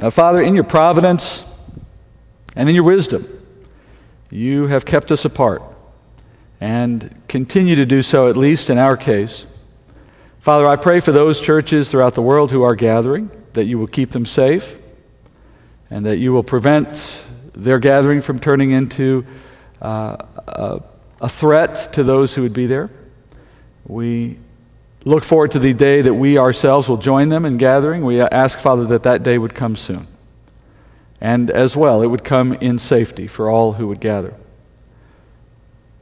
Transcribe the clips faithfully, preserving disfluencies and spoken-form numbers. Uh, Father, in your providence and in your wisdom, you have kept us apart and continue to do so, at least in our case. Father, I pray for those churches throughout the world who are gathering, that you will keep them safe and that you will prevent their gathering from turning into uh, a, a threat to those who would be there. We look forward to the day that we ourselves will join them in gathering. We ask, Father, that that day would come soon. And as well, it would come in safety for all who would gather.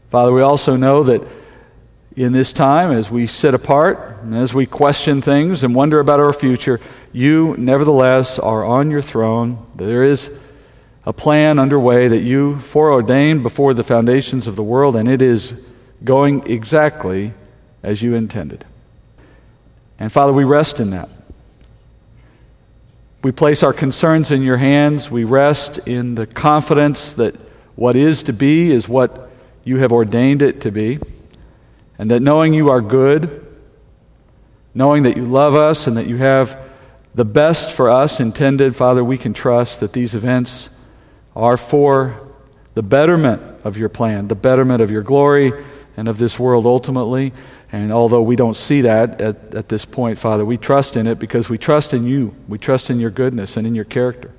Father, we also know that in this time, as we sit apart, and as we question things and wonder about our future, you, nevertheless, are on your throne. There is a plan underway that you foreordained before the foundations of the world, and it is going exactly as you intended. And Father, we rest in that. We place our concerns in your hands. We rest in the confidence that what is to be is what you have ordained it to be. And that knowing you are good, knowing that you love us and that you have the best for us intended, Father, we can trust that these events are for the betterment of your plan, the betterment of your glory and of this world ultimately. And although we don't see that at, at this point, Father, we trust in it because we trust in you. We trust in your goodness and in your character.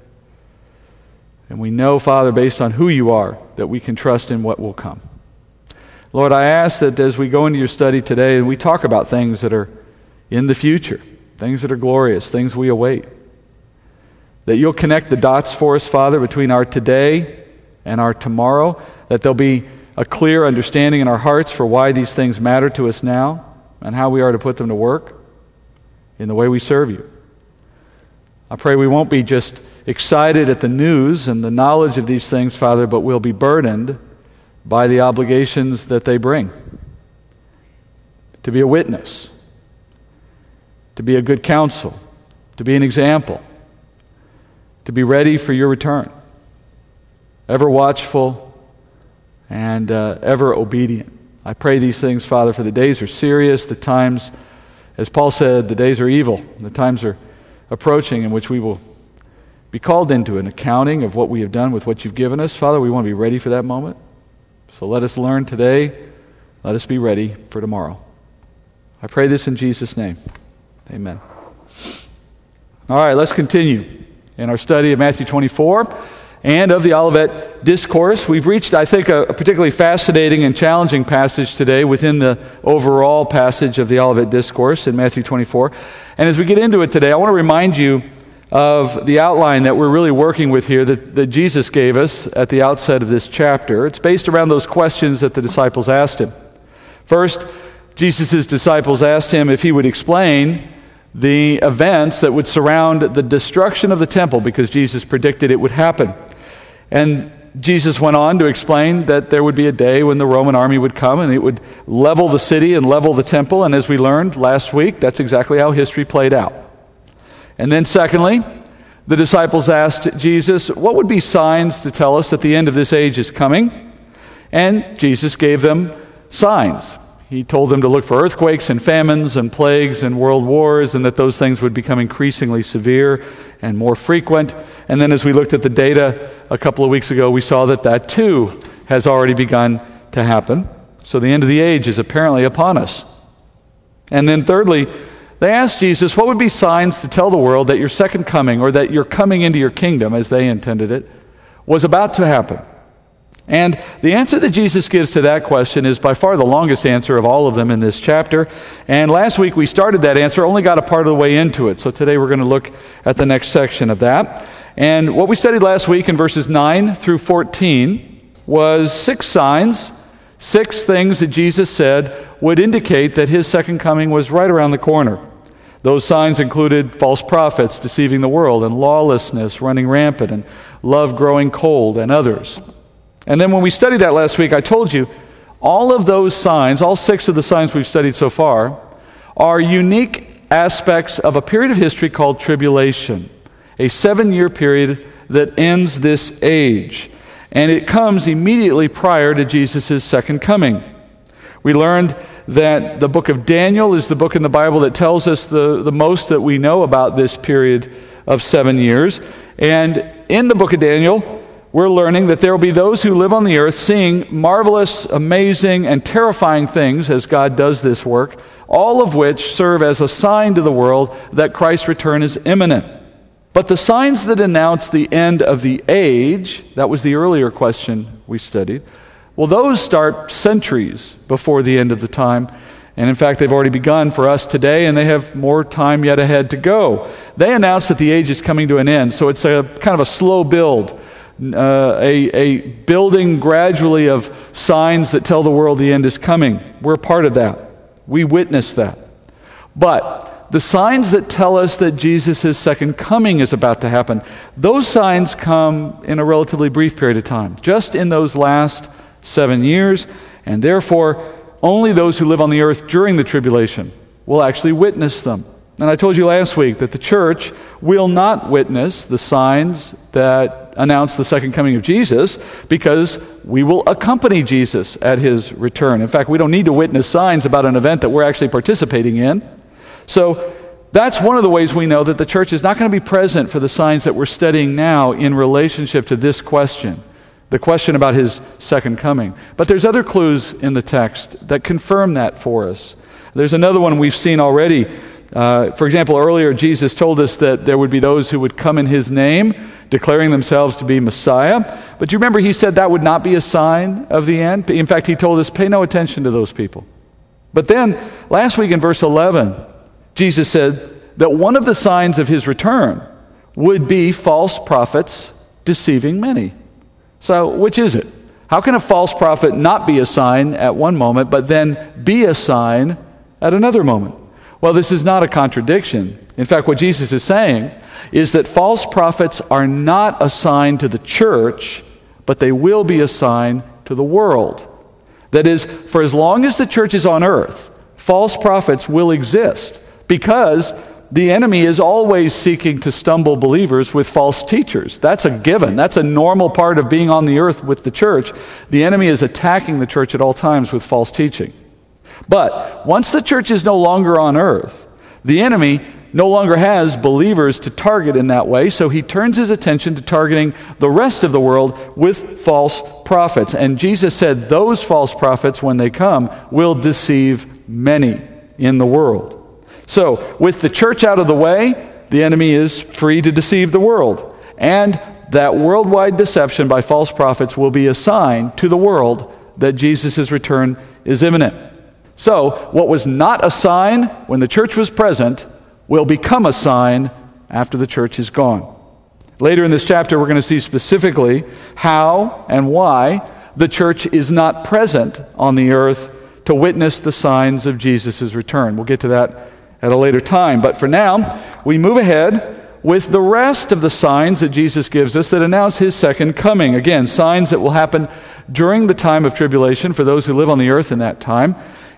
And we know, Father, based on who you are, that we can trust in what will come. Lord, I ask that as we go into your study today and we talk about things that are in the future, things that are glorious, things we await, that you'll connect the dots for us, Father, between our today and our tomorrow, that there'll be a clear understanding in our hearts for why these things matter to us now and how we are to put them to work in the way we serve you. I pray we won't be just excited at the news and the knowledge of these things, Father, but we'll be burdened by the obligations that they bring. To be a witness, to be a good counsel, to be an example, to be ready for your return, ever watchful, and uh, ever obedient. I pray these things, Father, for the days are serious, the times, as Paul said, the days are evil, the times are approaching in which we will be called into an accounting of what we have done with what you've given us. Father, we want to be ready for that moment. So let us learn today, let us be ready for tomorrow. I pray this in Jesus' name. Amen. All right, let's continue in our study of Matthew twenty-four. And of the Olivet Discourse. We've reached, I think, a particularly fascinating and challenging passage today within the overall passage of the Olivet Discourse in Matthew twenty-four. And as we get into it today, I want to remind you of the outline that we're really working with here that, that Jesus gave us at the outset of this chapter. It's based around those questions that the disciples asked him. First, Jesus' disciples asked him if he would explain the events that would surround the destruction of the temple because Jesus predicted it would happen. And Jesus went on to explain that there would be a day when the Roman army would come and it would level the city and level the temple. And as we learned last week, that's exactly how history played out. And then secondly, the disciples asked Jesus, what would be signs to tell us that the end of this age is coming? And Jesus gave them signs. He told them to look for earthquakes and famines and plagues and world wars and that those things would become increasingly severe and more frequent. And then as we looked at the data a couple of weeks ago, we saw that that too has already begun to happen. So the end of the age is apparently upon us. And then thirdly, they asked Jesus, what would be signs to tell the world that your second coming or that your coming into your kingdom, as they intended it, was about to happen? And the answer that Jesus gives to that question is by far the longest answer of all of them in this chapter. And last week we started that answer, only got a part of the way into it. So today we're going to look at the next section of that. And what we studied last week in verses nine through fourteen was six signs, six things that Jesus said would indicate that his second coming was right around the corner. Those signs included false prophets deceiving the world and lawlessness running rampant and love growing cold and others. And then when we studied that last week, I told you all of those signs, all six of the signs we've studied so far, are unique aspects of a period of history called tribulation, a seven-year period that ends this age. And it comes immediately prior to Jesus' second coming. We learned that the book of Daniel is the book in the Bible that tells us the, the most that we know about this period of seven years. And in the book of Daniel, we're learning that there will be those who live on the earth seeing marvelous, amazing, and terrifying things as God does this work, all of which serve as a sign to the world that Christ's return is imminent. But the signs that announce the end of the age, that was the earlier question we studied, well, those start centuries before the end of the time. And in fact, they've already begun for us today, and they have more time yet ahead to go. They announce that the age is coming to an end, so it's a kind of a slow build. Uh, a, a building gradually of signs that tell the world the end is coming. We're a part of that. We witness that. But the signs that tell us that Jesus' second coming is about to happen, those signs come in a relatively brief period of time, just in those last seven years, and therefore only those who live on the earth during the tribulation will actually witness them. And I told you last week that the church will not witness the signs that announce the second coming of Jesus because we will accompany Jesus at his return. In fact, we don't need to witness signs about an event that we're actually participating in. So that's one of the ways we know that the church is not going to be present for the signs that we're studying now in relationship to this question, the question about his second coming. But there's other clues in the text that confirm that for us. There's another one we've seen already. Uh, for example, earlier Jesus told us that there would be those who would come in his name, declaring themselves to be Messiah. But you remember he said that would not be a sign of the end? In fact, he told us, pay no attention to those people. But then, last week in verse eleven, Jesus said that one of the signs of his return would be false prophets deceiving many. So, which is it? How can a false prophet not be a sign at one moment, but then be a sign at another moment? Well, this is not a contradiction. In fact, what Jesus is saying is that false prophets are not a sign to the church, but they will be a sign to the world. That is, for as long as the church is on earth, false prophets will exist because the enemy is always seeking to stumble believers with false teachers. That's a given. That's a normal part of being on the earth with the church. The enemy is attacking the church at all times with false teaching. But once the church is no longer on earth, the enemy no longer has believers to target in that way, so he turns his attention to targeting the rest of the world with false prophets. And Jesus said those false prophets, when they come, will deceive many in the world. So, with the church out of the way, the enemy is free to deceive the world. And that worldwide deception by false prophets will be a sign to the world that Jesus' return is imminent. So, what was not a sign when the church was present will become a sign after the church is gone. Later in this chapter, we're going to see specifically how and why the church is not present on the earth to witness the signs of Jesus' return. We'll get to that at a later time. But for now, we move ahead with the rest of the signs that Jesus gives us that announce his second coming. Again, signs that will happen during the time of tribulation for those who live on the earth in that time.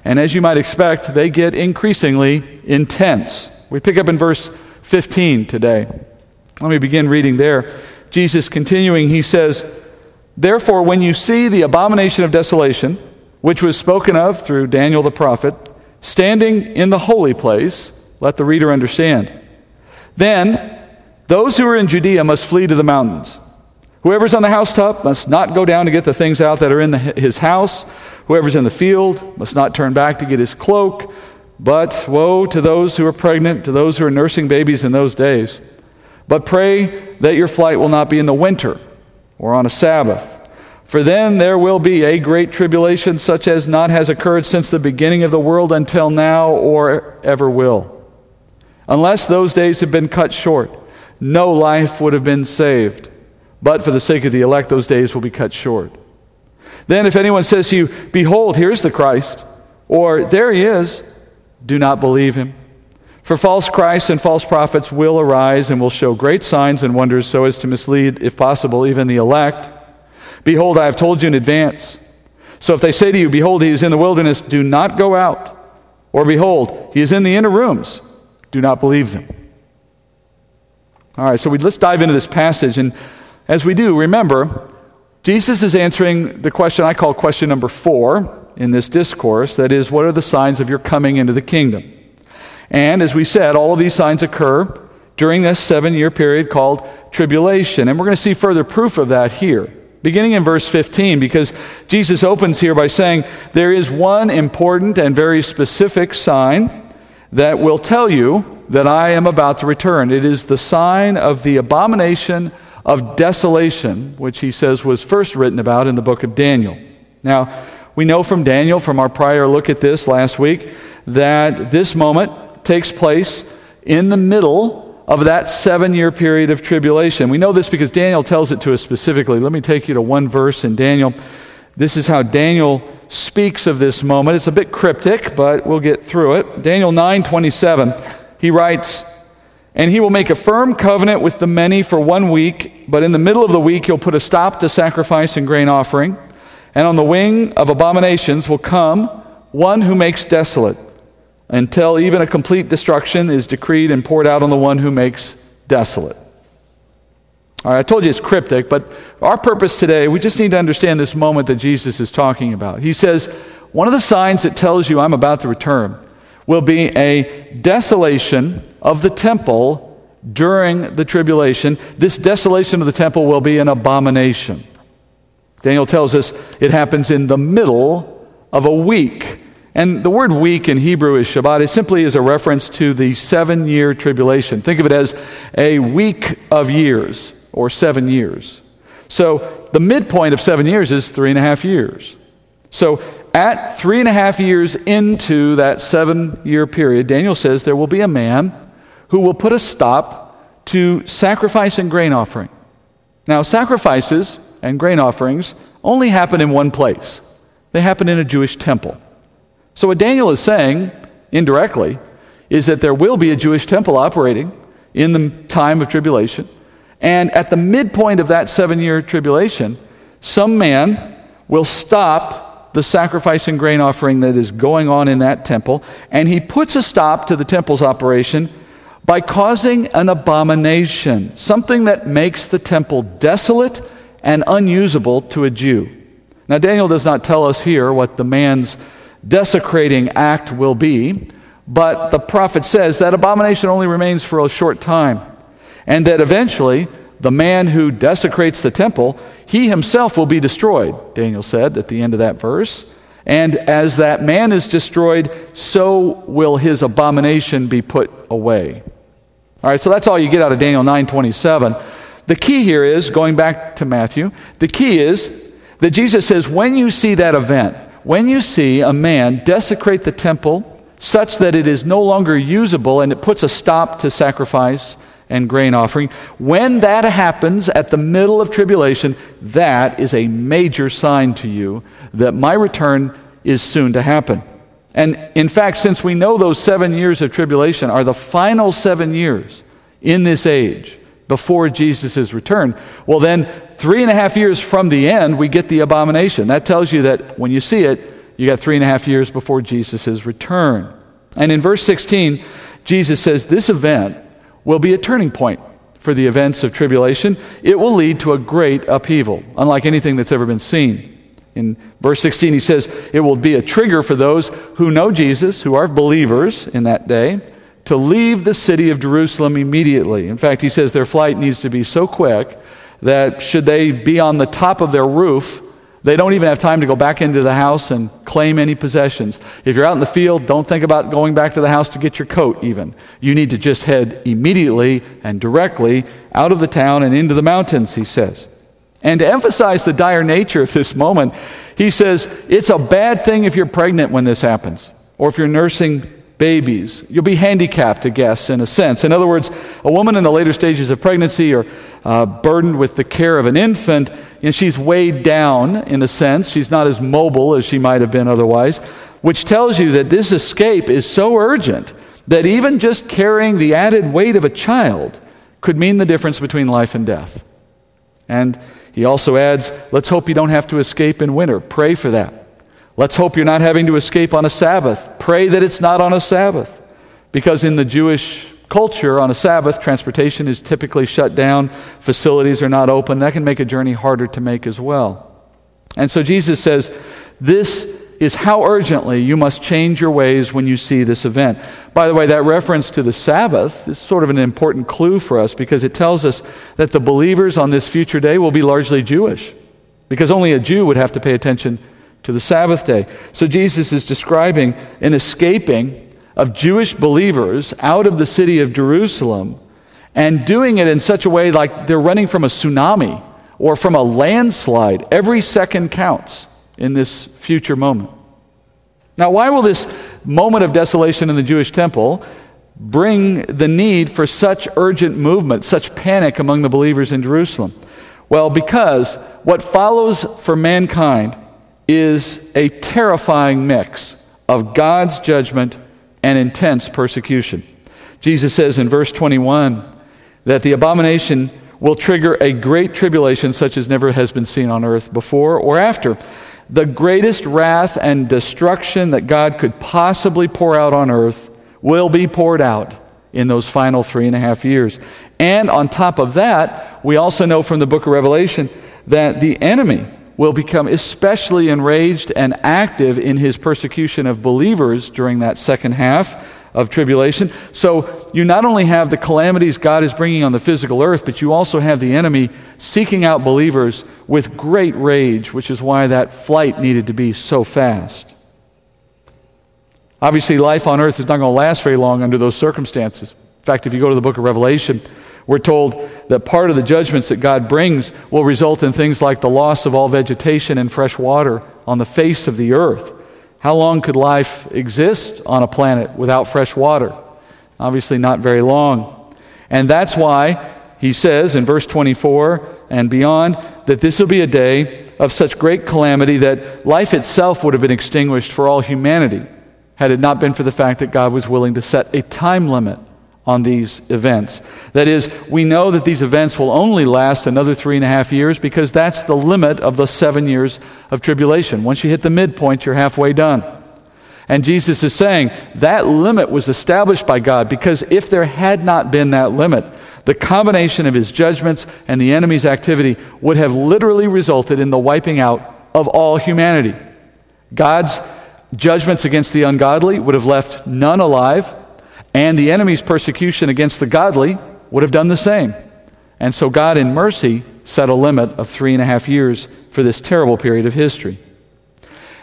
And as you might expect, they get increasingly intense. We pick up in verse fifteen today. Let me begin reading there. Jesus continuing, he says, "Therefore, when you see the abomination of desolation, which was spoken of through Daniel the prophet, standing in the holy place, let the reader understand. Then those who are in Judea must flee to the mountains. Whoever's on the housetop must not go down to get the things out that are in the, his house. Whoever's in the field must not turn back to get his cloak. But woe to those who are pregnant, to those who are nursing babies in those days. But pray that your flight will not be in the winter or on a Sabbath. For then there will be a great tribulation such as not has occurred since the beginning of the world until now or ever will. Unless those days have been cut short, no life would have been saved. But for the sake of the elect, those days will be cut short. Then if anyone says to you, 'Behold, here's the Christ,' or 'There he is,' do not believe him. For false Christs and false prophets will arise and will show great signs and wonders so as to mislead, if possible, even the elect. Behold, I have told you in advance. So if they say to you, 'Behold, he is in the wilderness,' do not go out. Or 'Behold, he is in the inner rooms,' do not believe them." All right, so we, let's dive into this passage. And as we do, remember, Jesus is answering the question I call question number four in this discourse, that is, what are the signs of your coming into the kingdom? And as we said, all of these signs occur during this seven-year period called tribulation. And we're going to see further proof of that here, beginning in verse fifteen, because Jesus opens here by saying, there is one important and very specific sign that will tell you that I am about to return. It is the sign of the abomination of desolation, which he says was first written about in the book of Daniel. Now, we know from Daniel, from our prior look at this last week, that this moment takes place in the middle of that seven-year period of tribulation. We know this because Daniel tells it to us specifically. Let me take you to one verse in Daniel. This is how Daniel speaks of this moment. It's a bit cryptic, but we'll get through it. Daniel nine twenty-seven, he writes, and he will make a firm covenant with the many for one week, but in the middle of the week he'll put a stop to sacrifice and grain offering, and on the wing of abominations will come one who makes desolate, until even a complete destruction is decreed and poured out on the one who makes desolate. All right, I told you it's cryptic, but our purpose today, we just need to understand this moment that Jesus is talking about. He says, one of the signs that tells you I'm about to return will be a desolation of the temple during the tribulation. This desolation of the temple will be an abomination. Daniel tells us it happens in the middle of a week. And the word week in Hebrew is Shabbat. It simply is a reference to the seven-year tribulation. Think of it as a week of years, or seven years. So the midpoint of seven years is three and a half years. So at three and a half years into that seven-year period, Daniel says there will be a man who will put a stop to sacrifice and grain offering. Now, sacrifices and grain offerings only happen in one place. They happen in a Jewish temple. So what Daniel is saying, indirectly, is that there will be a Jewish temple operating in the time of tribulation. And at the midpoint of that seven-year tribulation, some man will stop the sacrifice and grain offering that is going on in that temple, and he puts a stop to the temple's operation by causing an abomination, something that makes the temple desolate and unusable to a Jew. Now, Daniel does not tell us here what the man's desecrating act will be, but the prophet says that abomination only remains for a short time, and that eventually the man who desecrates the temple, he himself will be destroyed, Daniel said at the end of that verse. And as that man is destroyed, so will his abomination be put away. All right, so that's all you get out of Daniel nine twenty-seven. The key here is, going back to Matthew, the key is that Jesus says when you see that event, when you see a man desecrate the temple such that it is no longer usable and it puts a stop to sacrifice and grain offering, when that happens at the middle of tribulation, that is a major sign to you that my return is soon to happen. And in fact, since we know those seven years of tribulation are the final seven years in this age before Jesus' return, well then, three and a half years from the end, we get the abomination. That tells you that when you see it, you got three and a half years before Jesus' return. And in verse sixteen, Jesus says this event will be a turning point for the events of tribulation. It will lead to a great upheaval, unlike anything that's ever been seen. In verse sixteen, he says, it will be a trigger for those who know Jesus, who are believers in that day, to leave the city of Jerusalem immediately. In fact, he says their flight needs to be so quick that should they be on the top of their roof, they don't even have time to go back into the house and claim any possessions. If you're out in the field, don't think about going back to the house to get your coat even. You need to just head immediately and directly out of the town and into the mountains, he says. And to emphasize the dire nature of this moment, he says, it's a bad thing if you're pregnant when this happens, or if you're nursing babies. You'll be handicapped, I guess, in a sense. In other words, a woman in the later stages of pregnancy or uh, burdened with the care of an infant, and she's weighed down, in a sense. She's not as mobile as she might have been otherwise, which tells you that this escape is so urgent that even just carrying the added weight of a child could mean the difference between life and death. And he also adds, let's hope you don't have to escape in winter. Pray for that. Let's hope you're not having to escape on a Sabbath. Pray that it's not on a Sabbath. Because in the Jewish culture, on a Sabbath, transportation is typically shut down. Facilities are not open. That can make a journey harder to make as well. And so Jesus says, this is how urgently you must change your ways when you see this event. By the way, that reference to the Sabbath is sort of an important clue for us, because it tells us that the believers on this future day will be largely Jewish, because only a Jew would have to pay attention to the Sabbath day. So Jesus is describing an escaping of Jewish believers out of the city of Jerusalem, and doing it in such a way like they're running from a tsunami or from a landslide. Every second counts in this future moment. Now, why will this moment of desolation in the Jewish temple bring the need for such urgent movement, such panic among the believers in Jerusalem? Well, because what follows for mankind is a terrifying mix of God's judgment and intense persecution. Jesus says in verse twenty-one that the abomination will trigger a great tribulation such as never has been seen on earth before or after. The greatest wrath and destruction that God could possibly pour out on earth will be poured out in those final three and a half years. And on top of that, we also know from the book of Revelation that the enemy will become especially enraged and active in his persecution of believers during that second half of tribulation. So you not only have the calamities God is bringing on the physical earth, but you also have the enemy seeking out believers with great rage, which is why that flight needed to be so fast. Obviously, life on earth is not going to last very long under those circumstances. In fact, if you go to the book of Revelation, we're told that part of the judgments that God brings will result in things like the loss of all vegetation and fresh water on the face of the earth. How long could life exist on a planet without fresh water? Obviously not very long. And that's why he says in verse twenty-four and beyond that this will be a day of such great calamity that life itself would have been extinguished for all humanity had it not been for the fact that God was willing to set a time limit on these events. That is, we know that these events will only last another three and a half years because that's the limit of the seven years of tribulation. Once you hit the midpoint, you're halfway done. And Jesus is saying that limit was established by God, because if there had not been that limit, the combination of his judgments and the enemy's activity would have literally resulted in the wiping out of all humanity. God's judgments against the ungodly would have left none alive, and the enemy's persecution against the godly would have done the same. And so God in mercy set a limit of three and a half years for this terrible period of history.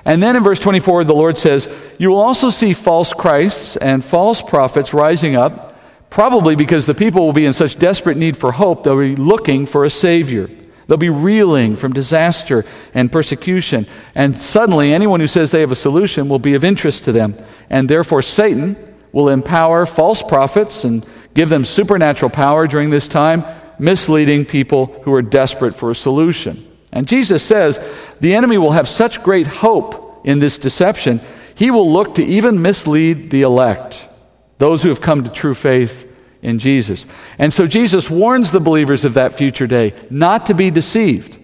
And then in verse twenty-four, the Lord says, you will also see false Christs and false prophets rising up, probably because the people will be in such desperate need for hope, they'll be looking for a Savior. They'll be reeling from disaster and persecution. And suddenly anyone who says they have a solution will be of interest to them. And therefore Satan will empower false prophets and give them supernatural power during this time, misleading people who are desperate for a solution. And Jesus says the enemy will have such great hope in this deception, he will look to even mislead the elect, those who have come to true faith in Jesus. And so Jesus warns the believers of that future day not to be deceived.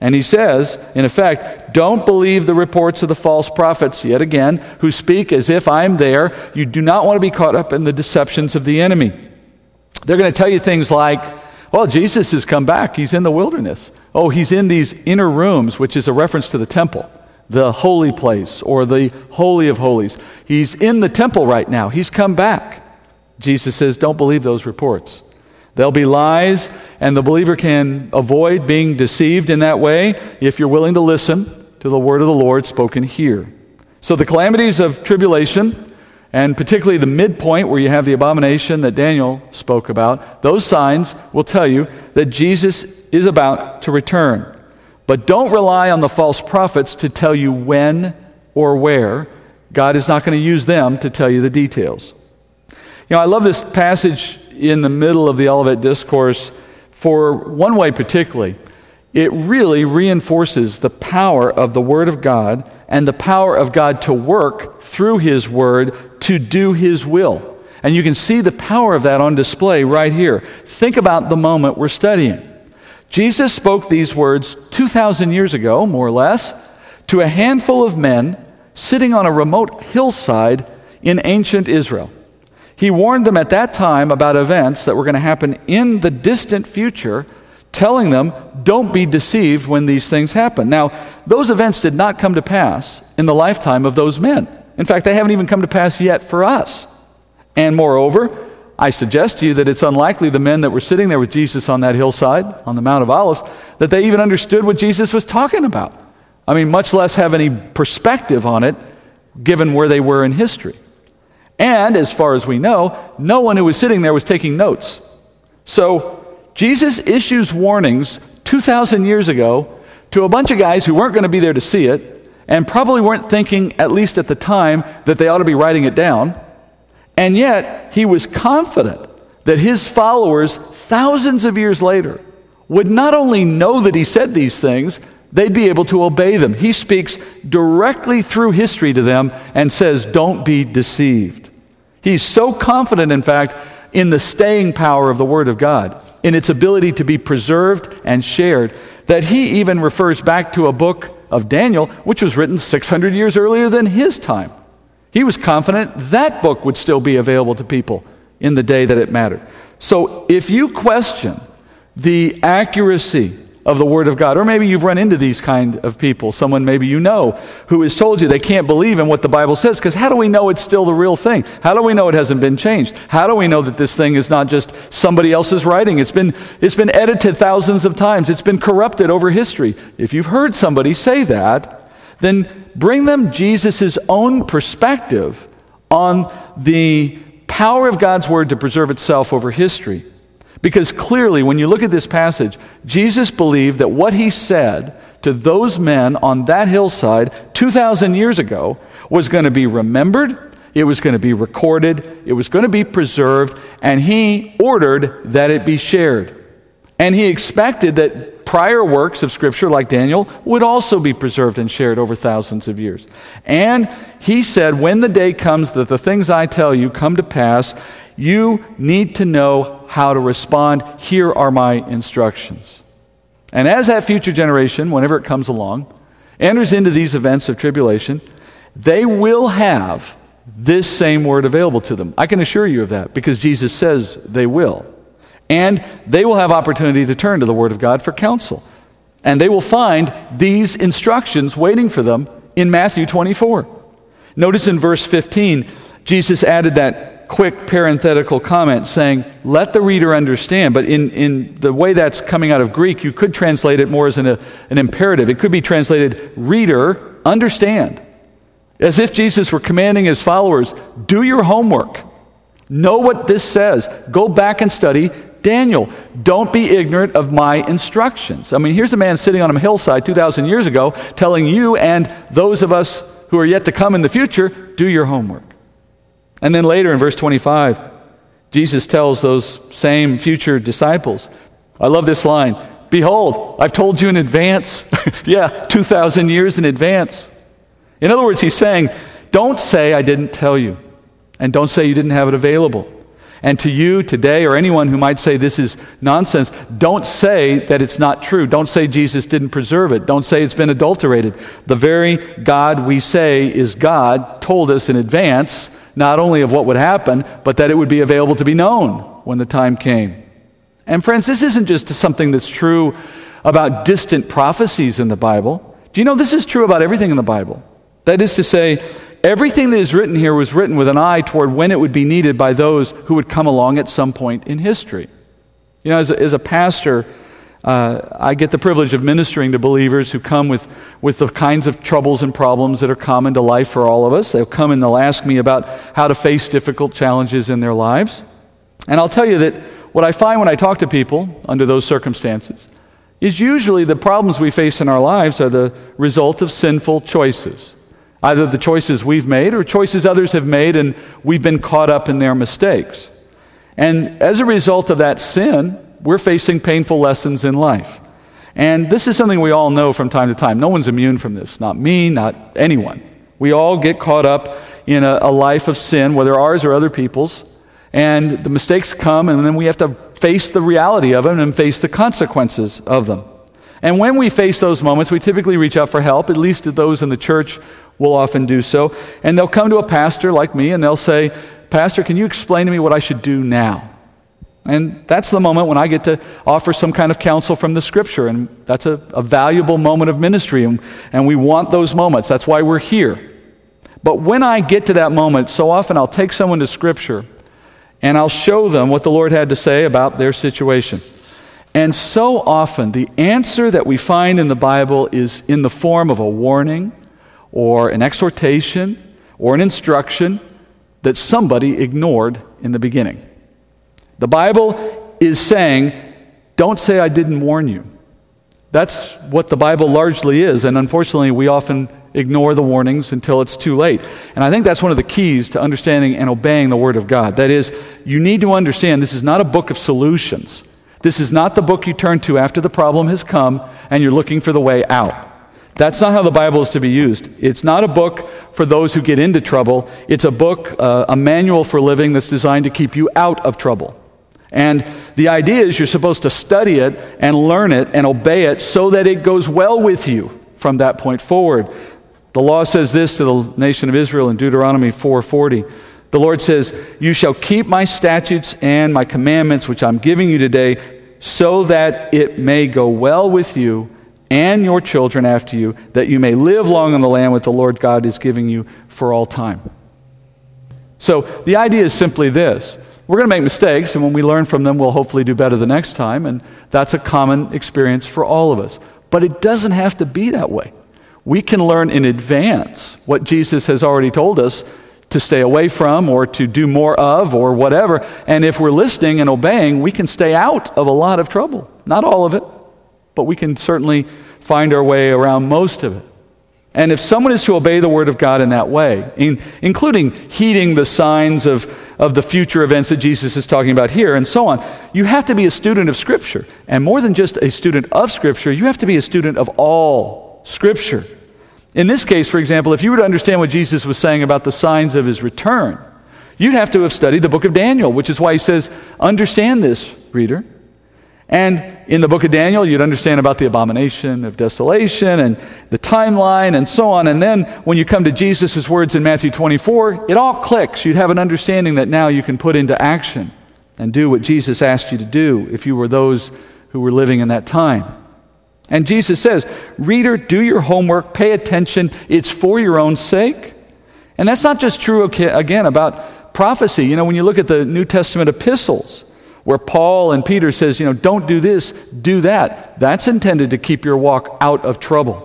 And he says, in effect, don't believe the reports of the false prophets, yet again, who speak as if I'm there. You do not want to be caught up in the deceptions of the enemy. They're going to tell you things like, well, Jesus has come back. He's in the wilderness. Oh, he's in these inner rooms, which is a reference to the temple, the holy place, or the holy of holies. He's in the temple right now. He's come back. Jesus says, don't believe those reports. There'll be lies, and the believer can avoid being deceived in that way if you're willing to listen to the word of the Lord spoken here. So the calamities of tribulation, and particularly the midpoint where you have the abomination that Daniel spoke about, those signs will tell you that Jesus is about to return. But don't rely on the false prophets to tell you when or where. God is not going to use them to tell you the details. You know, I love this passage in the middle of the Olivet Discourse for one way particularly. It really reinforces the power of the Word of God and the power of God to work through His Word to do His will. And you can see the power of that on display right here. Think about the moment we're studying. Jesus spoke these words two thousand years ago, more or less, to a handful of men sitting on a remote hillside in ancient Israel. He warned them at that time about events that were going to happen in the distant future, telling them, don't be deceived when these things happen. Now, those events did not come to pass in the lifetime of those men. In fact, they haven't even come to pass yet for us. And moreover, I suggest to you that it's unlikely the men that were sitting there with Jesus on that hillside, on the Mount of Olives, that they even understood what Jesus was talking about. I mean, much less have any perspective on it, given where they were in history. And, as far as we know, no one who was sitting there was taking notes. So, Jesus issues warnings two thousand years ago to a bunch of guys who weren't going to be there to see it, and probably weren't thinking, at least at the time, that they ought to be writing it down. And yet, he was confident that his followers, thousands of years later, would not only know that he said these things, they'd be able to obey them. He speaks directly through history to them and says, don't be deceived. He's so confident, in fact, in the staying power of the Word of God, in its ability to be preserved and shared, that he even refers back to a book of Daniel, which was written six hundred years earlier than his time. He was confident that book would still be available to people in the day that it mattered. So if you question the accuracy of the Word of God, or maybe you've run into these kind of people, someone maybe you know who has told you they can't believe in what the Bible says, because how do we know it's still the real thing? How do we know it hasn't been changed? How do we know that this thing is not just somebody else's writing? It's been, it's been edited thousands of times. It's been corrupted over history. If you've heard somebody say that, then bring them Jesus' own perspective on the power of God's Word to preserve itself over history. Because clearly, when you look at this passage, Jesus believed that what he said to those men on that hillside two thousand years ago was going to be remembered, it was going to be recorded, it was going to be preserved, and he ordered that it be shared. And he expected that prior works of Scripture, like Daniel, would also be preserved and shared over thousands of years. And he said, when the day comes that the things I tell you come to pass, you need to know how to respond. Here are my instructions. And as that future generation, whenever it comes along, enters into these events of tribulation, they will have this same word available to them. I can assure you of that, because Jesus says they will. And they will have opportunity to turn to the Word of God for counsel. And they will find these instructions waiting for them in Matthew twenty-four. Notice in verse fifteen, Jesus added that quick parenthetical comment saying, let the reader understand. But in, in the way that's coming out of Greek, you could translate it more as an, a, an imperative. It could be translated, reader, understand. As if Jesus were commanding his followers, do your homework. Know what this says. Go back and study Daniel. Don't be ignorant of my instructions. I mean, here's a man sitting on a hillside two thousand years ago telling you and those of us who are yet to come in the future, do your homework. And then later in verse twenty-five, Jesus tells those same future disciples, I love this line, behold, I've told you in advance. Yeah, two thousand years in advance. In other words, he's saying, don't say I didn't tell you, and don't say you didn't have it available. And to you today, or anyone who might say this is nonsense, don't say that it's not true. Don't say Jesus didn't preserve it. Don't say it's been adulterated. The very God we say is God told us in advance, not only of what would happen, but that it would be available to be known when the time came. And friends, this isn't just something that's true about distant prophecies in the Bible. Do you know this is true about everything in the Bible? That is to say, everything that is written here was written with an eye toward when it would be needed by those who would come along at some point in history. You know, as a, as a pastor, uh, I get the privilege of ministering to believers who come with, with the kinds of troubles and problems that are common to life for all of us. They'll come and they'll ask me about how to face difficult challenges in their lives. And I'll tell you that what I find when I talk to people under those circumstances is usually the problems we face in our lives are the result of sinful choices. Either the choices we've made or choices others have made, and we've been caught up in their mistakes. And as a result of that sin, we're facing painful lessons in life. And this is something we all know from time to time. No one's immune from this. Not me, not anyone. We all get caught up in a, a life of sin, whether ours or other people's, and the mistakes come, and then we have to face the reality of them and face the consequences of them. And when we face those moments, we typically reach out for help, at least to those in the church will often do so. And they'll come to a pastor like me and they'll say, Pastor, can you explain to me what I should do now? And that's the moment when I get to offer some kind of counsel from the Scripture, and that's a, a valuable moment of ministry, and, and we want those moments. That's why we're here. But when I get to that moment, so often I'll take someone to Scripture, and I'll show them what the Lord had to say about their situation. And so often, the answer that we find in the Bible is in the form of a warning, or an exhortation, or an instruction that somebody ignored in the beginning. The Bible is saying, don't say I didn't warn you. That's what the Bible largely is, and unfortunately we often ignore the warnings until it's too late. And I think that's one of the keys to understanding and obeying the Word of God. That is, you need to understand this is not a book of solutions. This is not the book you turn to after the problem has come and you're looking for the way out. That's not how the Bible is to be used. It's not a book for those who get into trouble. It's a book, uh, a manual for living that's designed to keep you out of trouble. And the idea is you're supposed to study it and learn it and obey it so that it goes well with you from that point forward. The law says this to the nation of Israel in Deuteronomy four forty. The Lord says, "You shall keep my statutes and my commandments, which I'm giving you today, so that it may go well with you and your children after you, that you may live long in the land which the Lord God is giving you for all time." So the idea is simply this. We're going to make mistakes, and when we learn from them, we'll hopefully do better the next time, and that's a common experience for all of us. But it doesn't have to be that way. We can learn in advance what Jesus has already told us to stay away from or to do more of or whatever, and if we're listening and obeying, we can stay out of a lot of trouble. Not all of it, but we can certainly find our way around most of it. And if someone is to obey the Word of God in that way, in, including heeding the signs of, of the future events that Jesus is talking about here and so on, you have to be a student of Scripture. And more than just a student of Scripture, you have to be a student of all Scripture. In this case, for example, if you were to understand what Jesus was saying about the signs of His return, you'd have to have studied the book of Daniel, which is why He says, understand this, reader. And in the book of Daniel, you'd understand about the abomination of desolation and the timeline and so on. And then when you come to Jesus' words in Matthew twenty-four, it all clicks. You'd have an understanding that now you can put into action and do what Jesus asked you to do if you were those who were living in that time. And Jesus says, reader, do your homework, pay attention. It's for your own sake. And that's not just true, again, about prophecy. You know, when you look at the New Testament epistles, where Paul and Peter says, you know, don't do this, do that. That's intended to keep your walk out of trouble.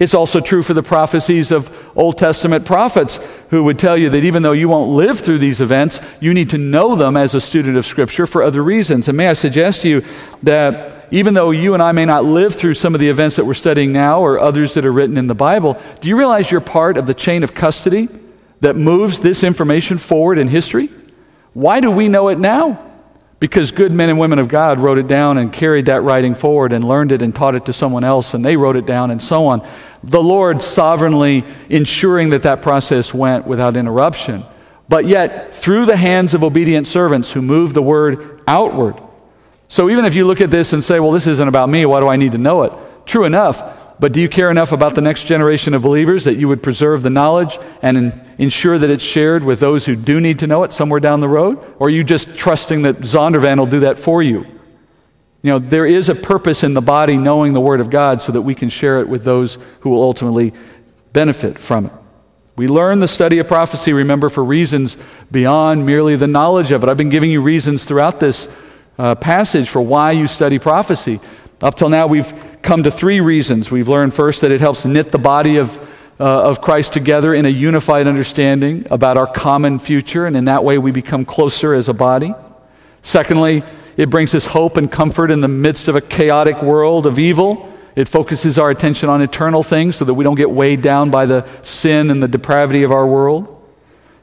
It's also true for the prophecies of Old Testament prophets who would tell you that even though you won't live through these events, you need to know them as a student of Scripture for other reasons. And may I suggest to you that even though you and I may not live through some of the events that we're studying now or others that are written in the Bible, do you realize you're part of the chain of custody that moves this information forward in history? Why do we know it now? Because good men and women of God wrote it down and carried that writing forward and learned it and taught it to someone else, and they wrote it down and so on. The Lord sovereignly ensuring that that process went without interruption. But yet, through the hands of obedient servants who move the word outward. So even if you look at this and say, well, this isn't about me, why do I need to know it? True enough, but do you care enough about the next generation of believers that you would preserve the knowledge and in, ensure that it's shared with those who do need to know it somewhere down the road? Or are you just trusting that Zondervan will do that for you? You know, there is a purpose in the body knowing the Word of God so that we can share it with those who will ultimately benefit from it. We learn the study of prophecy, remember, for reasons beyond merely the knowledge of it. I've been giving you reasons throughout this uh, passage for why you study prophecy. Up till now, we've come to three reasons. We've learned first that it helps knit the body of, uh, of Christ together in a unified understanding about our common future, and in that way we become closer as a body. Secondly, it brings us hope and comfort in the midst of a chaotic world of evil. It focuses our attention on eternal things so that we don't get weighed down by the sin and the depravity of our world.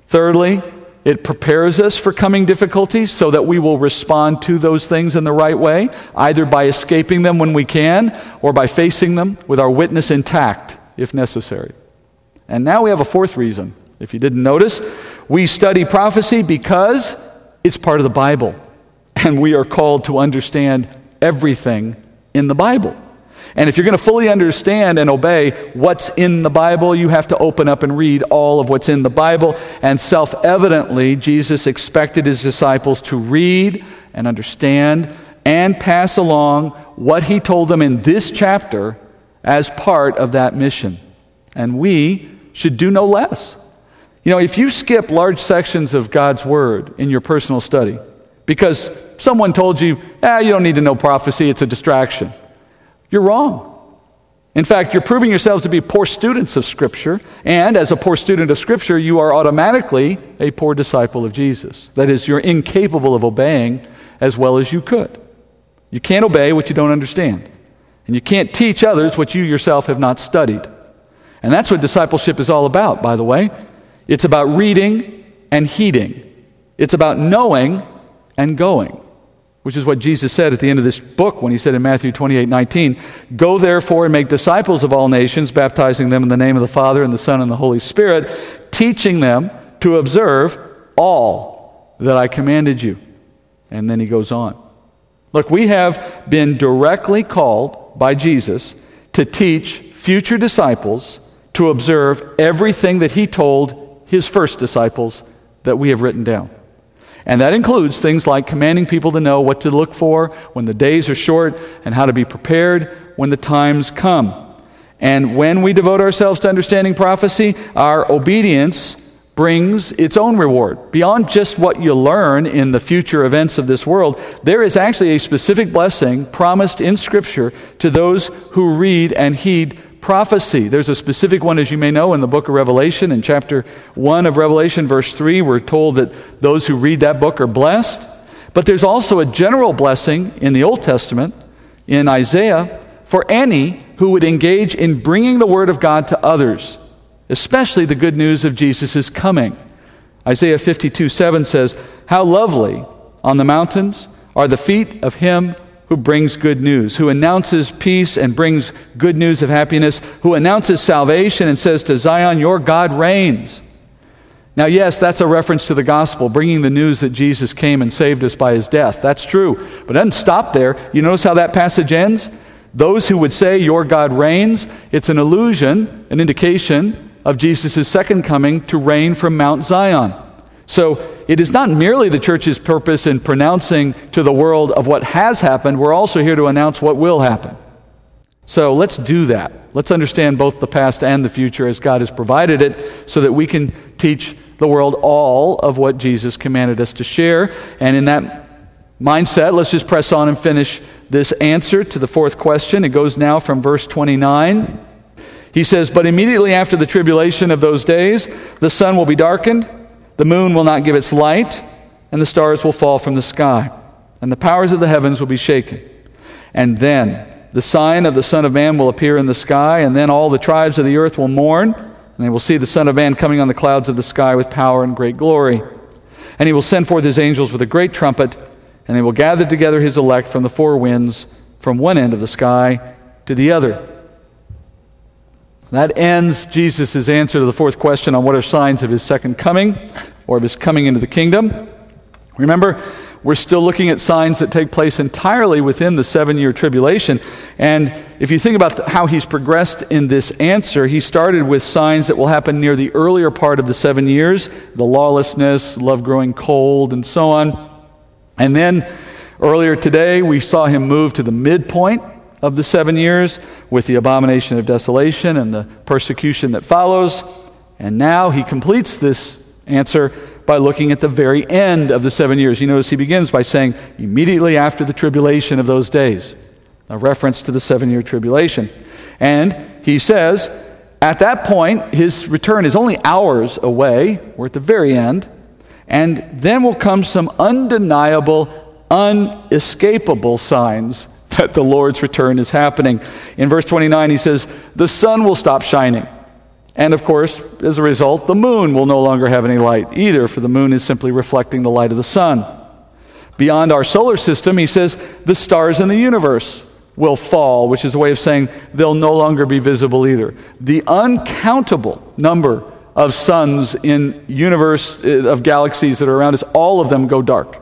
Thirdly, it prepares us for coming difficulties so that we will respond to those things in the right way, either by escaping them when we can or by facing them with our witness intact, if necessary. And now we have a fourth reason. If you didn't notice, we study prophecy because it's part of the Bible, and we are called to understand everything in the Bible. And if you're going to fully understand and obey what's in the Bible, you have to open up and read all of what's in the Bible. And self-evidently, Jesus expected his disciples to read and understand and pass along what he told them in this chapter as part of that mission. And we should do no less. You know, if you skip large sections of God's word in your personal study because someone told you, ah, you don't need to know prophecy, it's a distraction, you're wrong. In fact, you're proving yourselves to be poor students of Scripture, and as a poor student of Scripture, you are automatically a poor disciple of Jesus. That is, you're incapable of obeying as well as you could. You can't obey what you don't understand, and you can't teach others what you yourself have not studied. And that's what discipleship is all about, by the way. It's about reading and heeding. It's about knowing and going, which is what Jesus said at the end of this book when he said in Matthew twenty-eight nineteen, "Go therefore and make disciples of all nations, baptizing them in the name of the Father and the Son and the Holy Spirit, teaching them to observe all that I commanded you." And then he goes on. Look, we have been directly called by Jesus to teach future disciples to observe everything that he told his first disciples that we have written down. And that includes things like commanding people to know what to look for when the days are short and how to be prepared when the times come. And when we devote ourselves to understanding prophecy, our obedience brings its own reward. Beyond just what you learn in the future events of this world, there is actually a specific blessing promised in Scripture to those who read and heed prophecy. There's a specific one, as you may know, in the book of Revelation. In chapter one of Revelation, verse three, we're told that those who read that book are blessed. But there's also a general blessing in the Old Testament, in Isaiah, for any who would engage in bringing the word of God to others, especially the good news of Jesus' coming. Isaiah fifty-two seven says, "How lovely on the mountains are the feet of him who brings good news, who announces peace and brings good news of happiness, who announces salvation and says to Zion, your God reigns." Now, yes, that's a reference to the gospel, bringing the news that Jesus came and saved us by his death. That's true, but it doesn't stop there. You notice how that passage ends? Those who would say, your God reigns, it's an allusion, an indication of Jesus' second coming to reign from Mount Zion. So it is not merely the church's purpose in pronouncing to the world of what has happened. We're also here to announce what will happen. So let's do that. Let's understand both the past and the future as God has provided it so that we can teach the world all of what Jesus commanded us to share. And in that mindset, let's just press on and finish this answer to the fourth question. It goes now from verse twenty-nine. He says, "But immediately after the tribulation of those days, the sun will be darkened, the moon will not give its light, and the stars will fall from the sky, and the powers of the heavens will be shaken. And then the sign of the Son of Man will appear in the sky, and then all the tribes of the earth will mourn, and they will see the Son of Man coming on the clouds of the sky with power and great glory. And he will send forth his angels with a great trumpet, and they will gather together his elect from the four winds, from one end of the sky to the other." That ends Jesus' answer to the fourth question on what are signs of his second coming or of his coming into the kingdom. Remember, we're still looking at signs that take place entirely within the seven-year tribulation. And if you think about how he's progressed in this answer, he started with signs that will happen near the earlier part of the seven years, the lawlessness, love growing cold, and so on. And then earlier today, we saw him move to the midpoint of the seven years with the abomination of desolation and the persecution that follows. And now he completes this answer by looking at the very end of the seven years. You notice he begins by saying, immediately after the tribulation of those days, a reference to the seven-year tribulation. And he says, at that point, his return is only hours away. We're at the very end. And then will come some undeniable, unescapable signs that the Lord's return is happening. In verse twenty-nine, he says, the sun will stop shining. And of course, as a result, the moon will no longer have any light either, for the moon is simply reflecting the light of the sun. Beyond our solar system, he says, the stars in the universe will fall, which is a way of saying they'll no longer be visible either. The uncountable number of suns in universe, of galaxies that are around us, all of them go dark.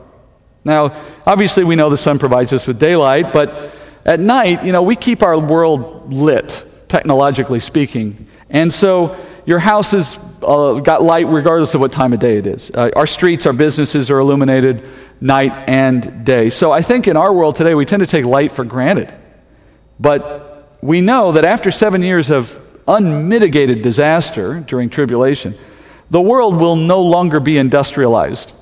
Now, obviously, we know the sun provides us with daylight, but at night, you know, we keep our world lit, technologically speaking. And so your house has uh, got light regardless of what time of day it is. Uh, our streets, our businesses are illuminated. night and day. So I think in our world today, we tend to take light for granted. But we know that after seven years of unmitigated disaster during tribulation, the world will no longer be industrialized.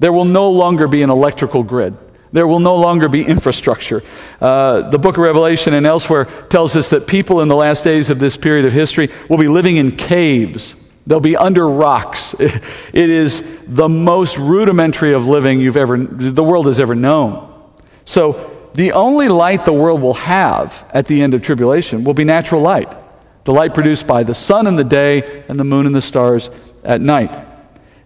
There will no longer be an electrical grid. There will no longer be infrastructure. Uh, the book of Revelation and elsewhere tells us that people in the last days of this period of history will be living in caves. They'll be under rocks. It is the most rudimentary of living you've ever, the world has ever known. So the only light the world will have at the end of tribulation will be natural light, the light produced by the sun in the day and the moon and the stars at night.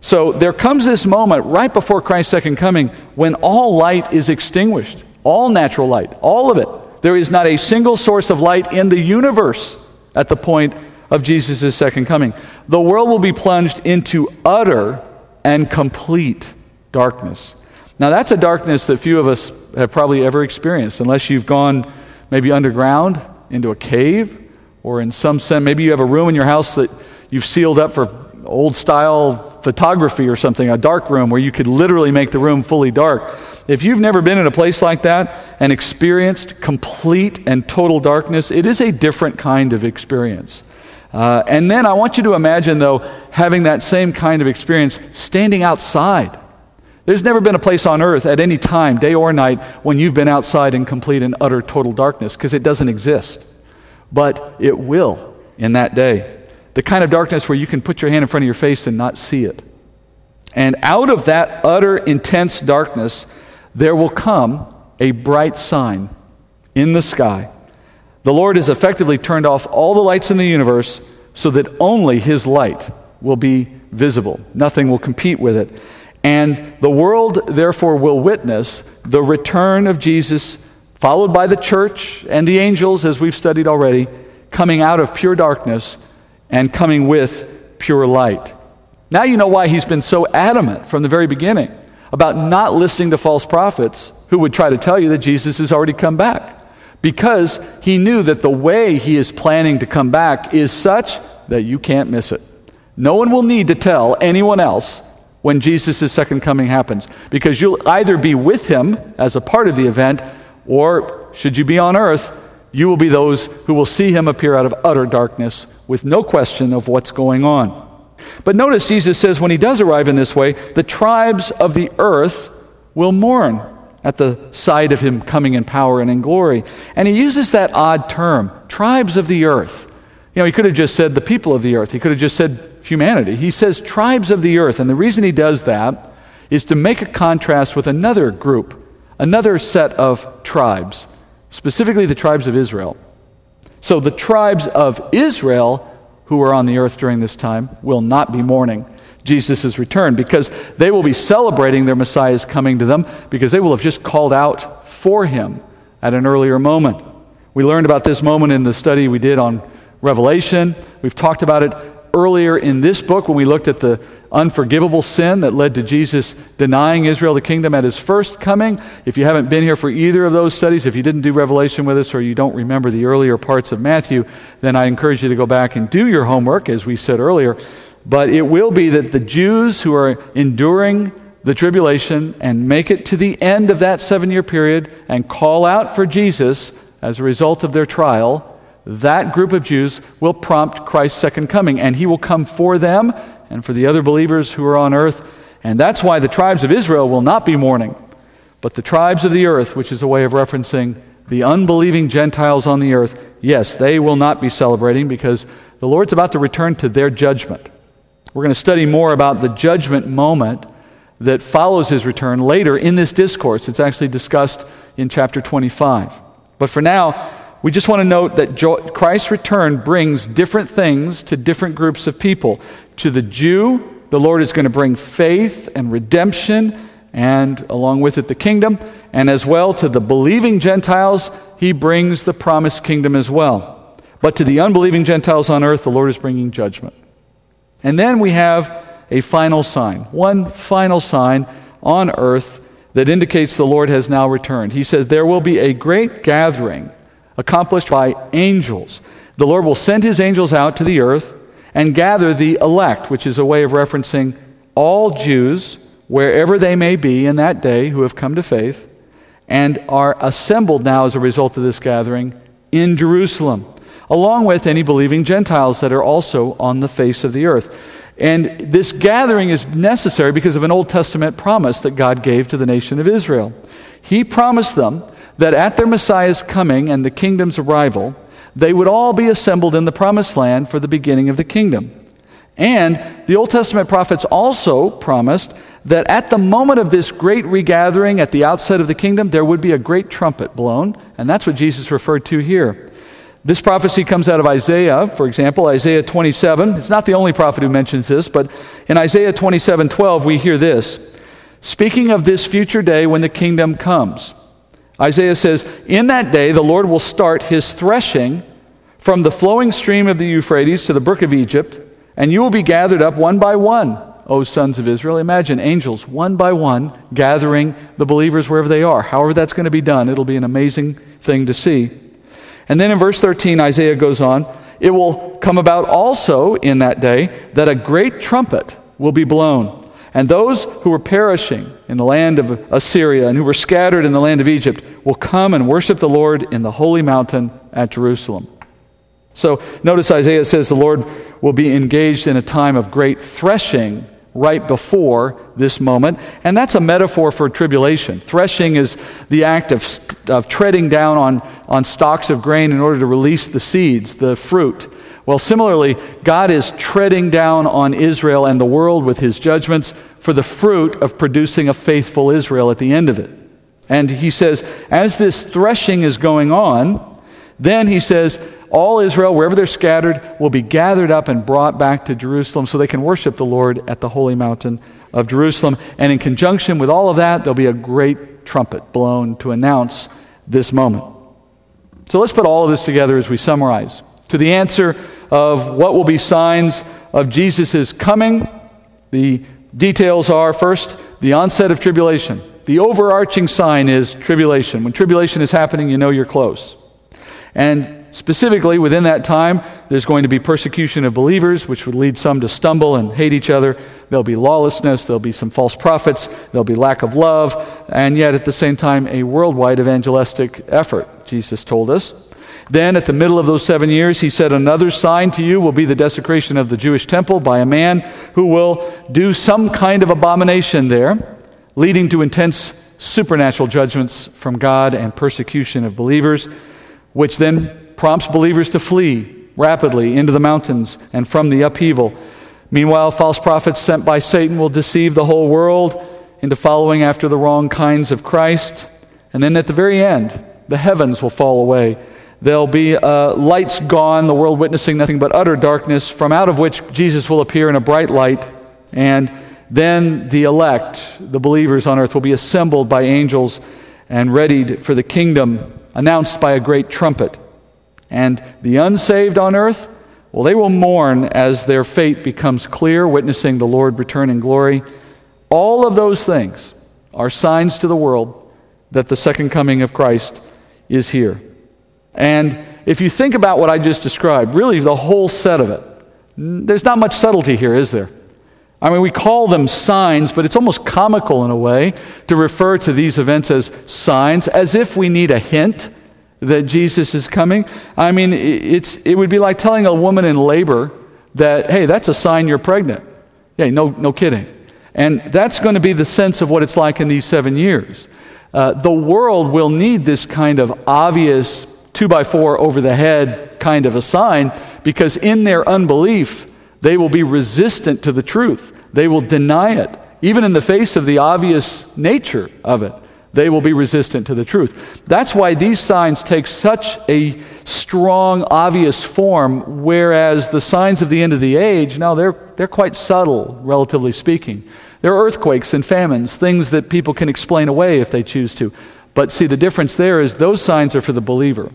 So there comes this moment right before Christ's second coming when all light is extinguished, all natural light, all of it. There is not a single source of light in the universe at the point of Jesus' second coming. The world will be plunged into utter and complete darkness. Now that's a darkness that few of us have probably ever experienced unless you've gone maybe underground into a cave or in some sense, maybe you have a room in your house that you've sealed up for old style photography or something, a dark room where you could literally make the room fully dark. If you've never been in a place like that and experienced complete and total darkness, it is a different kind of experience. Uh, and then I want you to imagine, though, having that same kind of experience standing outside. There's never been a place on earth at any time, day or night, when you've been outside in complete and utter total darkness, because it doesn't exist. But it will in that day. The kind of darkness where you can put your hand in front of your face and not see it. And out of that utter, intense darkness, there will come a bright sign in the sky. The Lord has effectively turned off all the lights in the universe so that only His light will be visible. Nothing will compete with it. And the world, therefore, will witness the return of Jesus, followed by the church and the angels, as we've studied already, coming out of pure darkness and coming with pure light. Now you know why he's been so adamant from the very beginning about not listening to false prophets who would try to tell you that Jesus has already come back, because he knew that the way he is planning to come back is such that you can't miss it. No one will need to tell anyone else when Jesus' second coming happens, because you'll either be with him as a part of the event, or should you be on earth, you will be those who will see him appear out of utter darkness with no question of what's going on. But notice Jesus says when he does arrive in this way, the tribes of the earth will mourn at the sight of him coming in power and in glory. And he uses that odd term, tribes of the earth. You know, he could have just said the people of the earth. He could have just said humanity. He says tribes of the earth. And the reason he does that is to make a contrast with another group, another set of tribes, specifically the tribes of Israel. So the tribes of Israel who are on the earth during this time will not be mourning Jesus' return, because they will be celebrating their Messiah's coming to them, because they will have just called out for him at an earlier moment. We learned about this moment in the study we did on Revelation. We've talked about it earlier in this book when we looked at the unforgivable sin that led to Jesus denying Israel the kingdom at his first coming. If you haven't been here for either of those studies, if you didn't do Revelation with us or you don't remember the earlier parts of Matthew, then I encourage you to go back and do your homework, as we said earlier. But it will be that the Jews who are enduring the tribulation and make it to the end of that seven-year period and call out for Jesus as a result of their trial, that group of Jews will prompt Christ's second coming, and he will come for them and for the other believers who are on earth. And that's why the tribes of Israel will not be mourning, but the tribes of the earth, which is a way of referencing the unbelieving Gentiles on the earth, yes, they will not be celebrating, because the Lord's about to return to their judgment. We're going to study more about the judgment moment that follows his return later in this discourse. It's actually discussed in chapter twenty-five. But for now, we just want to note that Christ's return brings different things to different groups of people. To the Jew, the Lord is going to bring faith and redemption, and along with it the kingdom. And as well, to the believing Gentiles, he brings the promised kingdom as well. But to the unbelieving Gentiles on earth, the Lord is bringing judgment. And then we have a final sign, one final sign on earth that indicates the Lord has now returned. He says, there will be a great gathering accomplished by angels. The Lord will send his angels out to the earth and gather the elect, which is a way of referencing all Jews wherever they may be in that day who have come to faith and are assembled now as a result of this gathering in Jerusalem, along with any believing Gentiles that are also on the face of the earth. And this gathering is necessary because of an Old Testament promise that God gave to the nation of Israel. He promised them that at their Messiah's coming and the kingdom's arrival, they would all be assembled in the promised land for the beginning of the kingdom. And the Old Testament prophets also promised that at the moment of this great regathering at the outset of the kingdom, there would be a great trumpet blown, and that's what Jesus referred to here. This prophecy comes out of Isaiah, for example, Isaiah twenty-seven. It's not the only prophet who mentions this, but in Isaiah twenty-seven twelve, we hear this. Speaking of this future day when the kingdom comes, Isaiah says, in that day the Lord will start his threshing from the flowing stream of the Euphrates to the brook of Egypt, and you will be gathered up one by one, O sons of Israel. Imagine angels one by one gathering the believers wherever they are. However that's going to be done, it'll be an amazing thing to see. And then in verse thirteen, Isaiah goes on, it will come about also in that day that a great trumpet will be blown. And those who were perishing in the land of Assyria and who were scattered in the land of Egypt will come and worship the Lord in the holy mountain at Jerusalem. So notice Isaiah says the Lord will be engaged in a time of great threshing right before this moment. And that's a metaphor for tribulation. Threshing is the act of, of treading down on, on stalks of grain in order to release the seeds, the fruit. Well, similarly, God is treading down on Israel and the world with his judgments for the fruit of producing a faithful Israel at the end of it. And he says, as this threshing is going on, then he says, all Israel, wherever they're scattered, will be gathered up and brought back to Jerusalem so they can worship the Lord at the holy mountain of Jerusalem. And in conjunction with all of that, there'll be a great trumpet blown to announce this moment. So let's put all of this together as we summarize. To the answer of what will be signs of Jesus' coming, the details are, first, the onset of tribulation. The overarching sign is tribulation. When tribulation is happening, you know you're close. And specifically, within that time, there's going to be persecution of believers, which would lead some to stumble and hate each other. There'll be lawlessness, there'll be some false prophets, there'll be lack of love, and yet at the same time, a worldwide evangelistic effort, Jesus told us. Then at the middle of those seven years, he said, another sign to you will be the desecration of the Jewish temple by a man who will do some kind of abomination there, leading to intense supernatural judgments from God and persecution of believers, which then prompts believers to flee rapidly into the mountains and from the upheaval. Meanwhile, false prophets sent by Satan will deceive the whole world into following after the wrong kinds of Christ. And then at the very end, the heavens will fall away. There'll be uh, lights gone, the world witnessing nothing but utter darkness, from out of which Jesus will appear in a bright light. And then the elect, the believers on earth, will be assembled by angels and readied for the kingdom, announced by a great trumpet. And the unsaved on earth, well, they will mourn as their fate becomes clear, witnessing the Lord return in glory. All of those things are signs to the world that the second coming of Christ is here. And if you think about what I just described, really the whole set of it, there's not much subtlety here, is there? I mean, we call them signs, but it's almost comical in a way to refer to these events as signs, as if we need a hint that Jesus is coming. I mean, it's it would be like telling a woman in labor that, hey, that's a sign you're pregnant. Yeah, no, no kidding. And that's going to be the sense of what it's like in these seven years. Uh, the world will need this kind of obvious two by four over the head kind of a sign, because in their unbelief, they will be resistant to the truth. They will deny it. Even in the face of the obvious nature of it, they will be resistant to the truth. That's why these signs take such a strong, obvious form, whereas the signs of the end of the age, now they're they're quite subtle, relatively speaking. There are earthquakes and famines, things that people can explain away if they choose to. But see, the difference there is those signs are for the believer,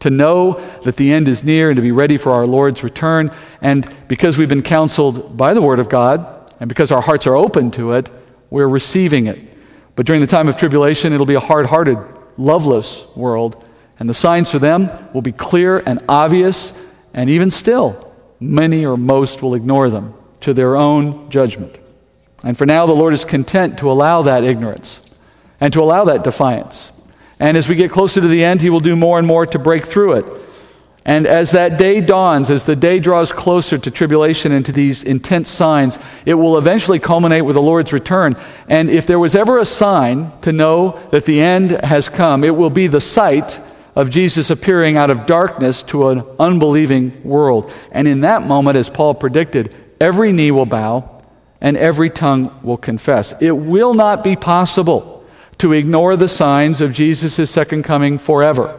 to know that the end is near and to be ready for our Lord's return. And because we've been counseled by the Word of God, and because our hearts are open to it, we're receiving it. But during the time of tribulation, it'll be a hard-hearted, loveless world, and the signs for them will be clear and obvious, and even still, many or most will ignore them to their own judgment. And for now, the Lord is content to allow that ignorance and to allow that defiance. And as we get closer to the end, he will do more and more to break through it. And as that day dawns, as the day draws closer to tribulation and to these intense signs, it will eventually culminate with the Lord's return. And if there was ever a sign to know that the end has come, it will be the sight of Jesus appearing out of darkness to an unbelieving world. And in that moment, as Paul predicted, every knee will bow and every tongue will confess. It will not be possible to ignore the signs of Jesus' second coming forever.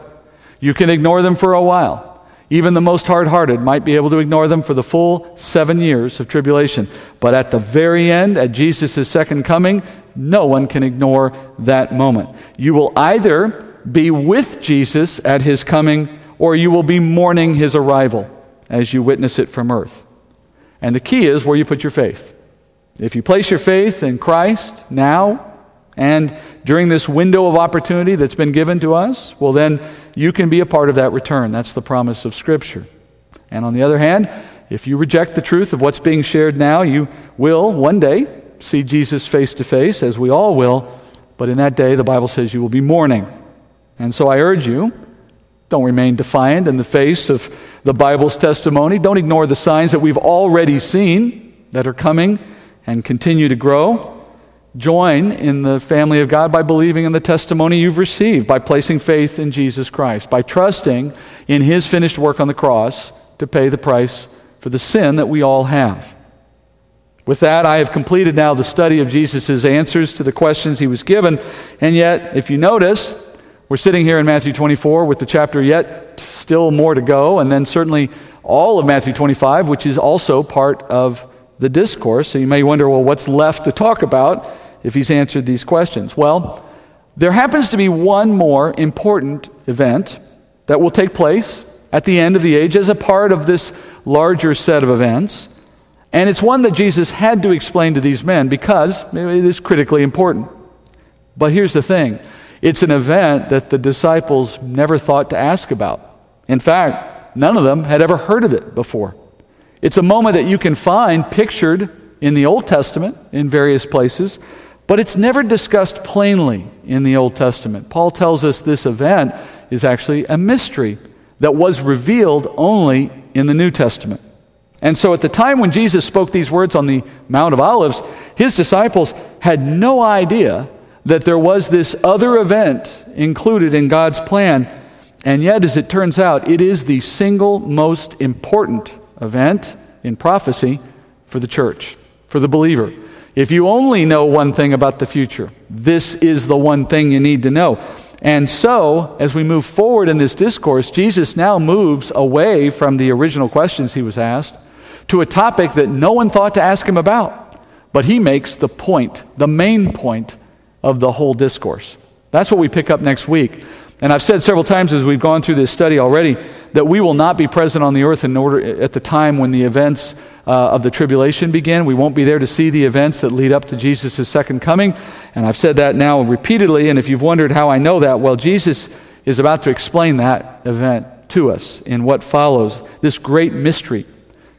You can ignore them for a while. Even the most hard-hearted might be able to ignore them for the full seven years of tribulation. But at the very end, at Jesus' second coming, no one can ignore that moment. You will either be with Jesus at his coming, or you will be mourning his arrival as you witness it from earth. And the key is where you put your faith. If you place your faith in Christ now and during this window of opportunity that's been given to us, well then, you can be a part of that return. That's the promise of Scripture. And on the other hand, if you reject the truth of what's being shared now, you will one day see Jesus face to face, as we all will, but in that day, the Bible says you will be mourning. And so I urge you, don't remain defiant in the face of the Bible's testimony. Don't ignore the signs that we've already seen that are coming and continue to grow. Join in the family of God by believing in the testimony you've received, by placing faith in Jesus Christ, by trusting in his finished work on the cross to pay the price for the sin that we all have. With that, I have completed now the study of Jesus' answers to the questions he was given, and yet, if you notice, we're sitting here in Matthew twenty-four with the chapter yet still more to go, and then certainly all of Matthew twenty-five, which is also part of the discourse. So you may wonder, well, what's left to talk about if he's answered these questions? Well, there happens to be one more important event that will take place at the end of the age as a part of this larger set of events, and it's one that Jesus had to explain to these men because it is critically important. But here's the thing. It's an event that the disciples never thought to ask about. In fact, none of them had ever heard of it before. It's a moment that you can find pictured in the Old Testament in various places, but it's never discussed plainly in the Old Testament. Paul tells us this event is actually a mystery that was revealed only in the New Testament. And so at the time when Jesus spoke these words on the Mount of Olives, his disciples had no idea that there was this other event included in God's plan. And yet, as it turns out, it is the single most important event in prophecy for the church, for the believer. If you only know one thing about the future, this is the one thing you need to know. And so, as we move forward in this discourse, Jesus now moves away from the original questions he was asked to a topic that no one thought to ask him about. But he makes the point, the main point of the whole discourse. That's what we pick up next week. And I've said several times as we've gone through this study already that we will not be present on the earth in order at the time when the events uh, of the tribulation begin. We won't be there to see the events that lead up to Jesus' second coming. And I've said that now repeatedly, and if you've wondered how I know that, well, Jesus is about to explain that event to us in what follows, this great mystery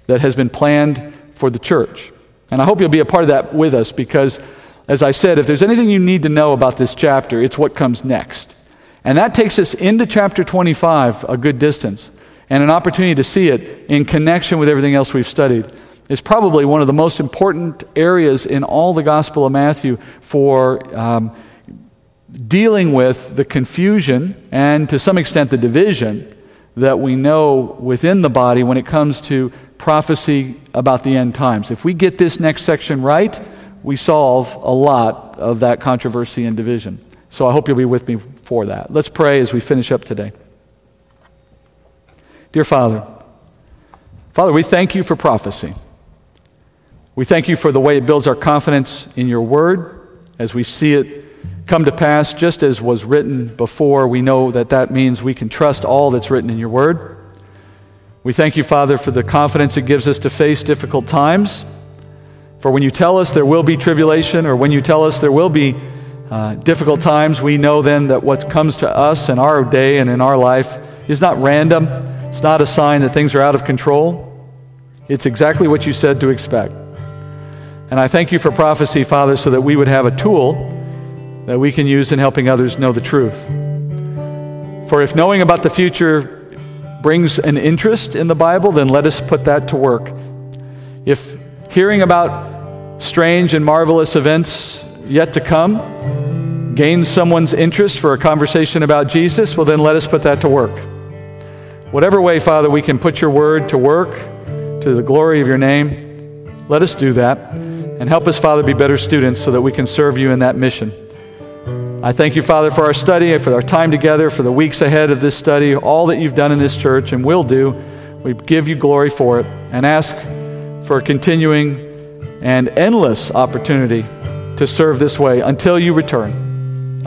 that has been planned for the church. And I hope you'll be a part of that with us because, as I said, if there's anything you need to know about this chapter, it's what comes next. And that takes us into chapter twenty-five a good distance, and an opportunity to see it in connection with everything else we've studied. It's probably one of the most important areas in all the Gospel of Matthew for um, dealing with the confusion and to some extent the division that we know within the body when it comes to prophecy about the end times. If we get this next section right, we solve a lot of that controversy and division. So I hope you'll be with me for that. Let's pray as we finish up today. Dear Father, Father, we thank you for prophecy. We thank you for the way it builds our confidence in your word as we see it come to pass just as was written before. We know that that means we can trust all that's written in your word. We thank you, Father, for the confidence it gives us to face difficult times. For when you tell us there will be tribulation, or when you tell us there will be Uh, difficult times, we know then that what comes to us in our day and in our life is not random. It's not a sign that things are out of control. It's exactly what you said to expect. And I thank you for prophecy, Father, so that we would have a tool that we can use in helping others know the truth. For if knowing about the future brings an interest in the Bible, then let us put that to work. If hearing about strange and marvelous events yet to come gains someone's interest for a conversation about Jesus, well, then let us put that to work. Whatever way, Father, we can put your word to work to the glory of your name, let us do that. And help us, Father, be better students so that we can serve you in that mission. I thank you, Father, for our study, for our time together, for the weeks ahead of this study, all that you've done in this church and will do. We give you glory for it and ask for a continuing and endless opportunity to serve this way until you return.